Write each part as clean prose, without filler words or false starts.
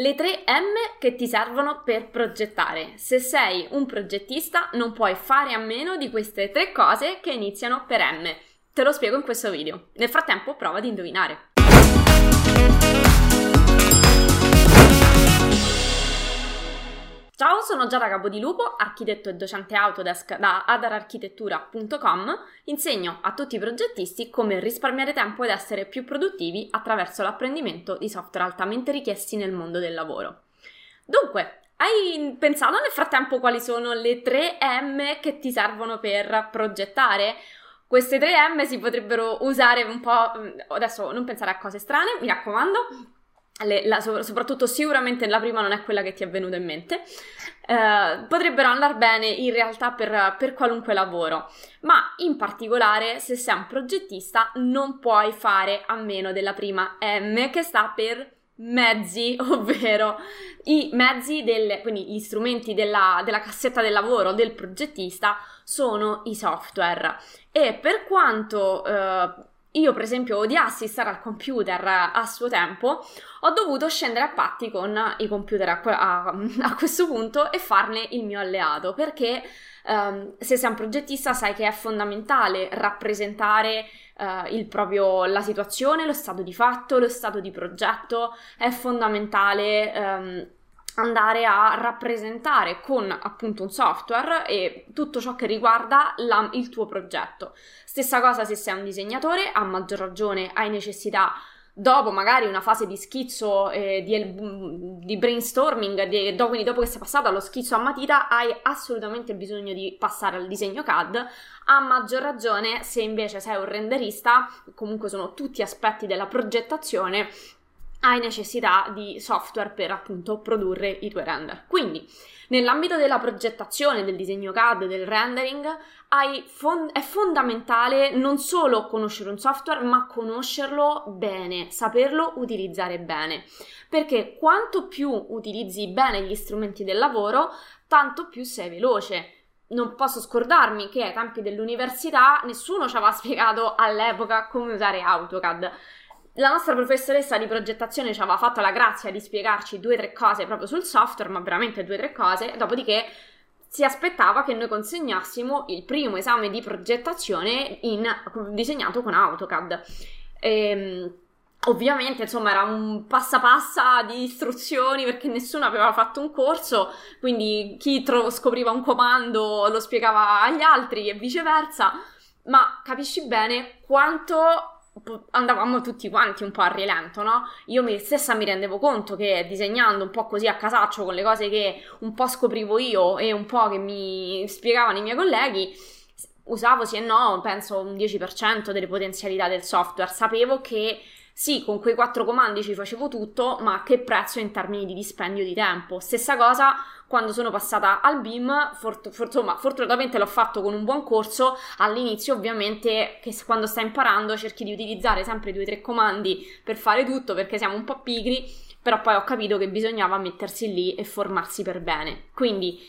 Le 3 M che ti servono per progettare. Se sei un progettista non puoi fare a meno di queste 3 cose che iniziano per M. Te lo spiego in questo video. Nel frattempo prova ad indovinare. Ciao, sono Giada Capodilupo, architetto e docente Autodesk da adararchitettura.com. Insegno a tutti i progettisti come risparmiare tempo ed essere più produttivi attraverso l'apprendimento di software altamente richiesti nel mondo del lavoro. Dunque, hai pensato nel frattempo quali sono le 3 M che ti servono per progettare? Queste 3 M si potrebbero usare un po'... Adesso non pensare a cose strane, mi raccomando. Soprattutto sicuramente la prima non è quella che ti è venuta in mente, potrebbero andare bene in realtà per qualunque lavoro, ma in particolare se sei un progettista non puoi fare a meno della prima M che sta per mezzi, ovvero i mezzi, quindi gli strumenti della cassetta del lavoro del progettista sono i software. E per quanto... io per esempio odiassi stare al computer a suo tempo, ho dovuto scendere a patti con i computer a questo punto e farne il mio alleato, perché se sei un progettista sai che è fondamentale rappresentare la situazione, lo stato di fatto, lo stato di progetto. È fondamentale andare a rappresentare con appunto un software e tutto ciò che riguarda il tuo progetto. Stessa cosa se sei un disegnatore, a maggior ragione hai necessità, dopo magari una fase di schizzo, di brainstorming, quindi dopo che sei passato allo schizzo a matita, hai assolutamente bisogno di passare al disegno CAD. A maggior ragione se invece sei un renderista, comunque sono tutti aspetti della progettazione, hai necessità di software per appunto produrre i tuoi render. Quindi nell'ambito della progettazione, del disegno CAD, del rendering è fondamentale non solo conoscere un software, ma conoscerlo bene, saperlo utilizzare bene, perché quanto più utilizzi bene gli strumenti del lavoro, tanto più sei veloce. Non posso scordarmi che ai tempi dell'università nessuno ci aveva spiegato all'epoca come usare AutoCAD. La nostra professoressa di progettazione ci aveva fatto la grazia di spiegarci 2 o 3 cose proprio sul software, ma veramente 2 o 3 cose, dopodiché si aspettava che noi consegnassimo il primo esame di progettazione disegnato con AutoCAD. Ovviamente, insomma, era un passa di istruzioni perché nessuno aveva fatto un corso, quindi chi scopriva un comando lo spiegava agli altri e viceversa, ma capisci bene quanto... andavamo tutti quanti un po' a rilento, no? Io stessa mi rendevo conto che disegnando un po' così a casaccio con le cose che un po' scoprivo io e un po' che mi spiegavano i miei colleghi, usavo sì e no, penso un 10% delle potenzialità del software. Sapevo che sì, con quei 4 comandi ci facevo tutto, ma a che prezzo in termini di dispendio di tempo. Stessa cosa quando sono passata al BIM, fortunatamente l'ho fatto con un buon corso. All'inizio ovviamente, che quando stai imparando, cerchi di utilizzare sempre 2 o 3 comandi per fare tutto, perché siamo un po' pigri, però poi ho capito che bisognava mettersi lì e formarsi per bene. Quindi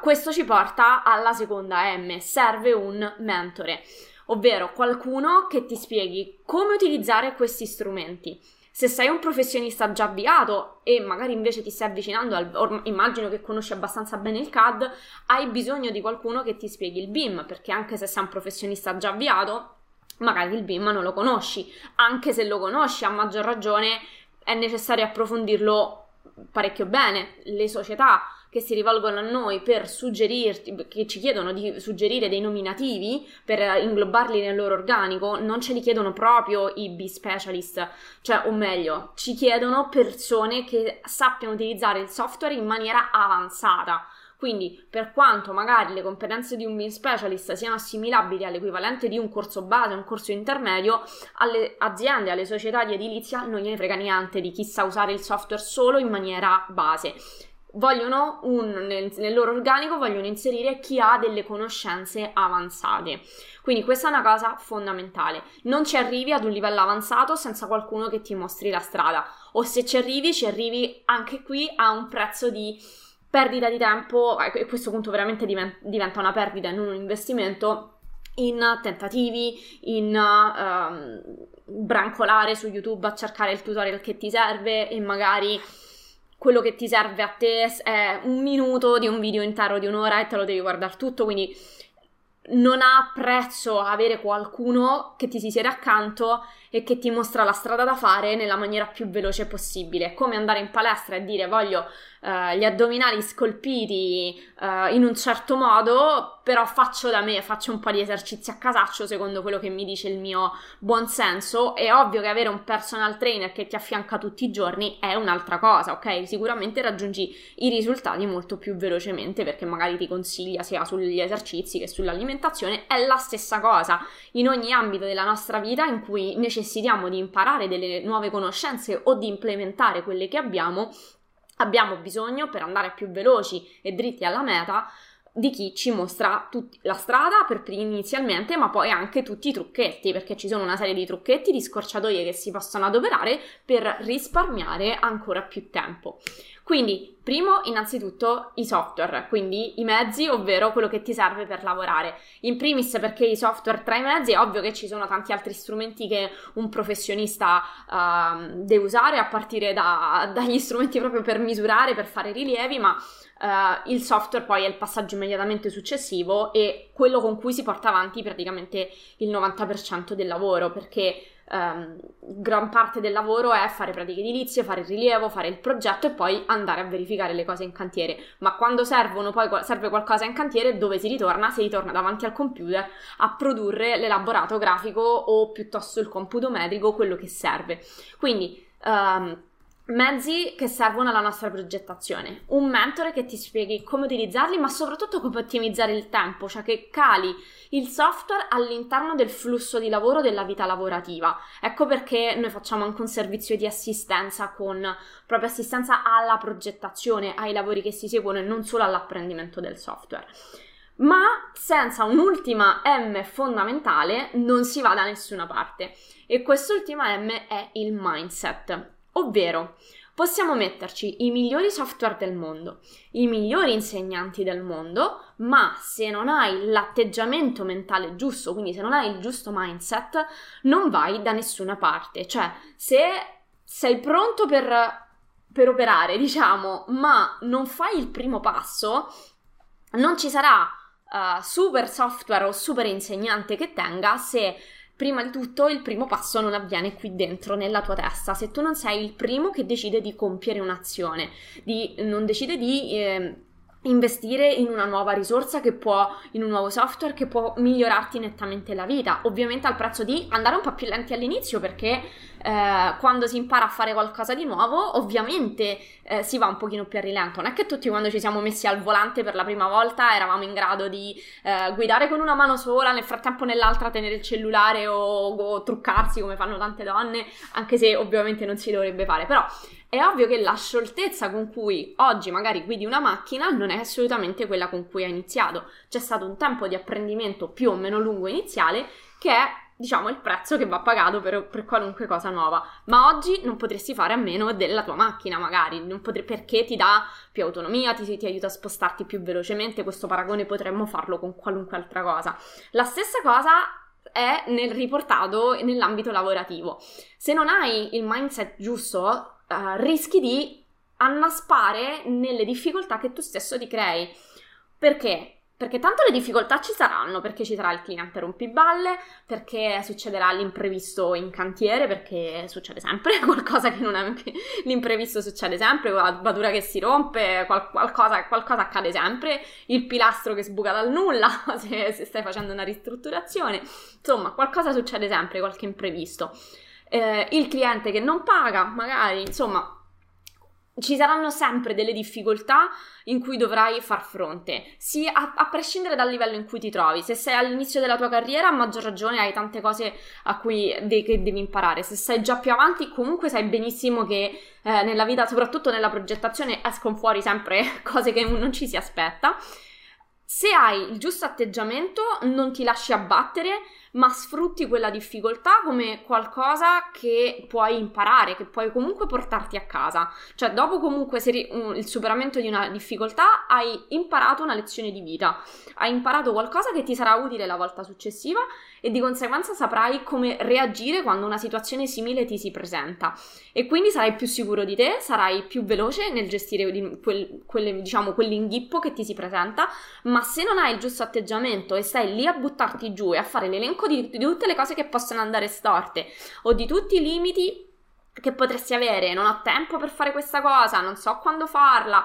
questo ci porta alla seconda M, serve un mentore, ovvero qualcuno che ti spieghi come utilizzare questi strumenti. Se sei un professionista già avviato e magari invece ti stai avvicinando, immagino che conosci abbastanza bene il CAD, hai bisogno di qualcuno che ti spieghi il BIM, perché anche se sei un professionista già avviato, magari il BIM non lo conosci. Anche se lo conosci, a maggior ragione è necessario approfondirlo parecchio bene. Le società che si rivolgono a noi per suggerirti, che ci chiedono di suggerire dei nominativi per inglobarli nel loro organico, non ce li chiedono proprio i B-Specialist, cioè, o meglio, ci chiedono persone che sappiano utilizzare il software in maniera avanzata. Quindi, per quanto magari le competenze di un B-Specialist siano assimilabili all'equivalente di un corso base, un corso intermedio, alle aziende, alle società di edilizia non gliene frega niente di chi sa usare il software solo in maniera base. Vogliono nel loro organico vogliono inserire chi ha delle conoscenze avanzate. Quindi questa è una cosa fondamentale. Non ci arrivi ad un livello avanzato senza qualcuno che ti mostri la strada, o se ci arrivi anche qui a un prezzo di perdita di tempo, e a questo punto veramente diventa una perdita e non un investimento, in tentativi, in brancolare su YouTube a cercare il tutorial che ti serve e magari quello che ti serve a te è un minuto di un video intero di un'ora e te lo devi guardare tutto, quindi non ha prezzo avere qualcuno che ti si siede accanto e che ti mostra la strada da fare nella maniera più veloce possibile. Come andare in palestra e dire voglio gli addominali scolpiti in un certo modo, però faccio da me, faccio un po' di esercizi a casaccio secondo quello che mi dice il mio buon senso. È ovvio che avere un personal trainer che ti affianca tutti i giorni è un'altra cosa, ok? Sicuramente raggiungi i risultati molto più velocemente perché magari ti consiglia sia sugli esercizi che sull'alimentazione. È la stessa cosa in ogni ambito della nostra vita in cui necessitiamo di imparare delle nuove conoscenze o di implementare quelle che abbiamo bisogno, per andare più veloci e dritti alla meta, di chi ci mostra la strada inizialmente, ma poi anche tutti i trucchetti, perché ci sono una serie di trucchetti, di scorciatoie che si possono adoperare per risparmiare ancora più tempo. Quindi primo, innanzitutto i software, quindi i mezzi, ovvero quello che ti serve per lavorare. In primis perché i software tra i mezzi, è ovvio che ci sono tanti altri strumenti che un professionista deve usare, a partire dagli strumenti proprio per misurare, per fare rilievi, ma il software poi è il passaggio immediatamente successivo e quello con cui si porta avanti praticamente il 90% del lavoro, perché gran parte del lavoro è fare pratiche edilizie, fare il rilievo, fare il progetto e poi andare a verificare le cose in cantiere. Ma quando serve qualcosa in cantiere, dove si ritorna? Si ritorna davanti al computer a produrre l'elaborato grafico o piuttosto il computo metrico, quello che serve. Quindi mezzi che servono alla nostra progettazione, un mentore che ti spieghi come utilizzarli, ma soprattutto come ottimizzare il tempo, cioè che cali il software all'interno del flusso di lavoro della vita lavorativa. Ecco perché noi facciamo anche un servizio di assistenza, con proprio assistenza alla progettazione, ai lavori che si seguono e non solo all'apprendimento del software. Ma senza un'ultima M fondamentale non si va da nessuna parte, e quest'ultima M è il mindset. Ovvero, possiamo metterci i migliori software del mondo, i migliori insegnanti del mondo, ma se non hai l'atteggiamento mentale giusto, quindi se non hai il giusto mindset, non vai da nessuna parte. Cioè, se sei pronto per operare, diciamo, ma non fai il primo passo, non ci sarà super software o super insegnante che tenga se prima di tutto il primo passo non avviene qui dentro, nella tua testa, se tu non sei il primo che decide di compiere un'azione, non decide di investire in una nuova risorsa in un nuovo software che può migliorarti nettamente la vita, ovviamente al prezzo di andare un po' più lenti all'inizio, perché quando si impara a fare qualcosa di nuovo ovviamente si va un pochino più a rilento. Non è che tutti, quando ci siamo messi al volante per la prima volta, eravamo in grado di guidare con una mano sola, nel frattempo nell'altra tenere il cellulare o truccarsi come fanno tante donne, anche se ovviamente non si dovrebbe fare, però è ovvio che la scioltezza con cui oggi magari guidi una macchina non è assolutamente quella con cui hai iniziato. C'è stato un tempo di apprendimento più o meno lungo iniziale, che è, diciamo, il prezzo che va pagato per qualunque cosa nuova. Ma oggi non potresti fare a meno della tua macchina, magari, perché ti dà più autonomia, ti aiuta a spostarti più velocemente. Questo paragone potremmo farlo con qualunque altra cosa. La stessa cosa è riportato nell'ambito lavorativo. Se non hai il mindset giusto, rischi di annaspare nelle difficoltà che tu stesso ti crei. Perché? Perché tanto le difficoltà ci saranno, perché ci sarà il cliente rompiballe, perché succederà l'imprevisto in cantiere, perché succede sempre qualcosa che non è... l'imprevisto succede sempre, la tubatura che si rompe, qualcosa accade sempre, il pilastro che sbuca dal nulla se stai facendo una ristrutturazione, insomma qualcosa succede sempre, qualche imprevisto. Il cliente che non paga, magari, insomma, ci saranno sempre delle difficoltà in cui dovrai far fronte, a prescindere dal livello in cui ti trovi. Se sei all'inizio della tua carriera, a maggior ragione hai tante cose che devi imparare. Se sei già più avanti, comunque sai benissimo che nella vita, soprattutto nella progettazione, escono fuori sempre cose che non ci si aspetta. Se hai il giusto atteggiamento, non ti lasci abbattere, ma sfrutti quella difficoltà come qualcosa che puoi imparare, che puoi comunque portarti a casa. Cioè, dopo comunque il superamento di una difficoltà hai imparato una lezione di vita, hai imparato qualcosa che ti sarà utile la volta successiva e di conseguenza saprai come reagire quando una situazione simile ti si presenta, e quindi sarai più sicuro di te, sarai più veloce nel gestire quell'inghippo che ti si presenta. Ma se non hai il giusto atteggiamento e stai lì a buttarti giù e a fare l'elenco di tutte le cose che possono andare storte o di tutti i limiti che potresti avere, non ho tempo per fare questa cosa, non so quando farla,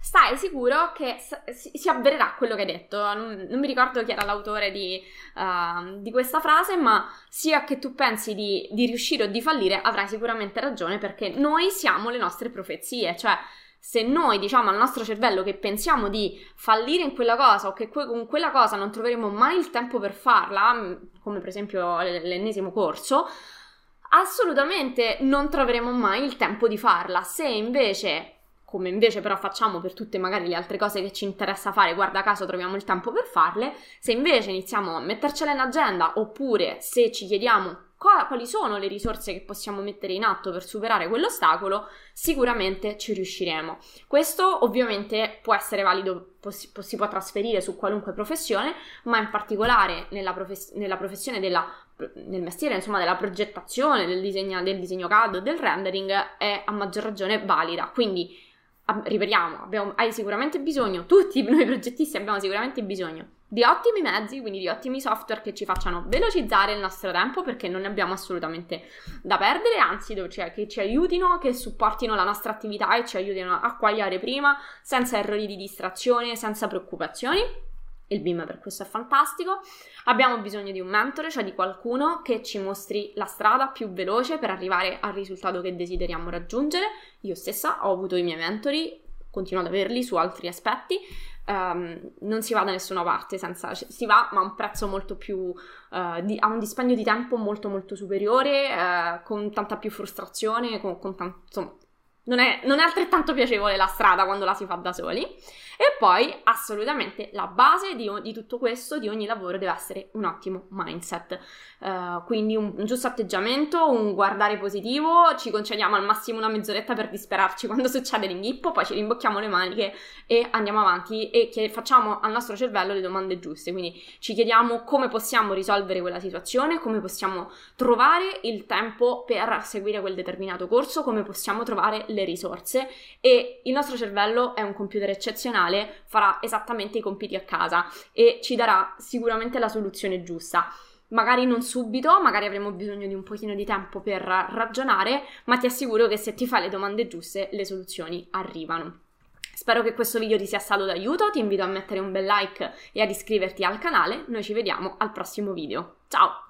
stai sicuro che si avvererà quello che hai detto. Non mi ricordo chi era l'autore di questa frase, ma sia che tu pensi di riuscire o di fallire avrai sicuramente ragione, perché noi siamo le nostre profezie. Cioè, se noi diciamo al nostro cervello che pensiamo di fallire in quella cosa o che con quella cosa non troveremo mai il tempo per farla, come per esempio l'ennesimo corso, assolutamente non troveremo mai il tempo di farla. Se invece, come invece però facciamo per tutte magari le altre cose che ci interessa fare, guarda caso troviamo il tempo per farle, se invece iniziamo a mettercela in agenda, oppure se ci chiediamo quali sono le risorse che possiamo mettere in atto per superare quell'ostacolo, sicuramente ci riusciremo. Questo ovviamente può essere valido, si può trasferire su qualunque professione, ma in particolare nella professione nel mestiere, insomma, della progettazione, del disegno CAD o del rendering, è a maggior ragione valida. Quindi, ripetiamo, hai sicuramente bisogno, tutti noi progettisti abbiamo sicuramente bisogno di ottimi mezzi, quindi di ottimi software che ci facciano velocizzare il nostro tempo, perché non ne abbiamo assolutamente da perdere, anzi, che ci aiutino, che supportino la nostra attività e ci aiutino a quagliare prima, senza errori di distrazione, senza preoccupazioni. Il BIM per questo è fantastico. Abbiamo bisogno di un mentore, cioè di qualcuno che ci mostri la strada più veloce per arrivare al risultato che desideriamo raggiungere. Io stessa ho avuto i miei mentori, continuo ad averli su altri aspetti. Non si va da nessuna parte senza, si va, ma a un prezzo molto più a un dispendio di tempo molto molto superiore, con tanta più frustrazione, insomma, non è altrettanto piacevole la strada quando la si fa da soli. E poi assolutamente la base di tutto questo, di ogni lavoro, deve essere un ottimo mindset, quindi un giusto atteggiamento, un guardare positivo. Ci concediamo al massimo una mezz'oretta per disperarci quando succede l'inghippo, poi ci rimbocchiamo le maniche e andiamo avanti, e facciamo al nostro cervello le domande giuste. Quindi ci chiediamo come possiamo risolvere quella situazione, come possiamo trovare il tempo per seguire quel determinato corso, come possiamo trovare le risorse, e il nostro cervello è un computer eccezionale, farà esattamente i compiti a casa e ci darà sicuramente la soluzione giusta. Magari non subito, magari avremo bisogno di un pochino di tempo per ragionare, ma ti assicuro che se ti fai le domande giuste le soluzioni arrivano. Spero che questo video ti sia stato d'aiuto, ti invito a mettere un bel like e ad iscriverti al canale. Noi ci vediamo al prossimo video. Ciao!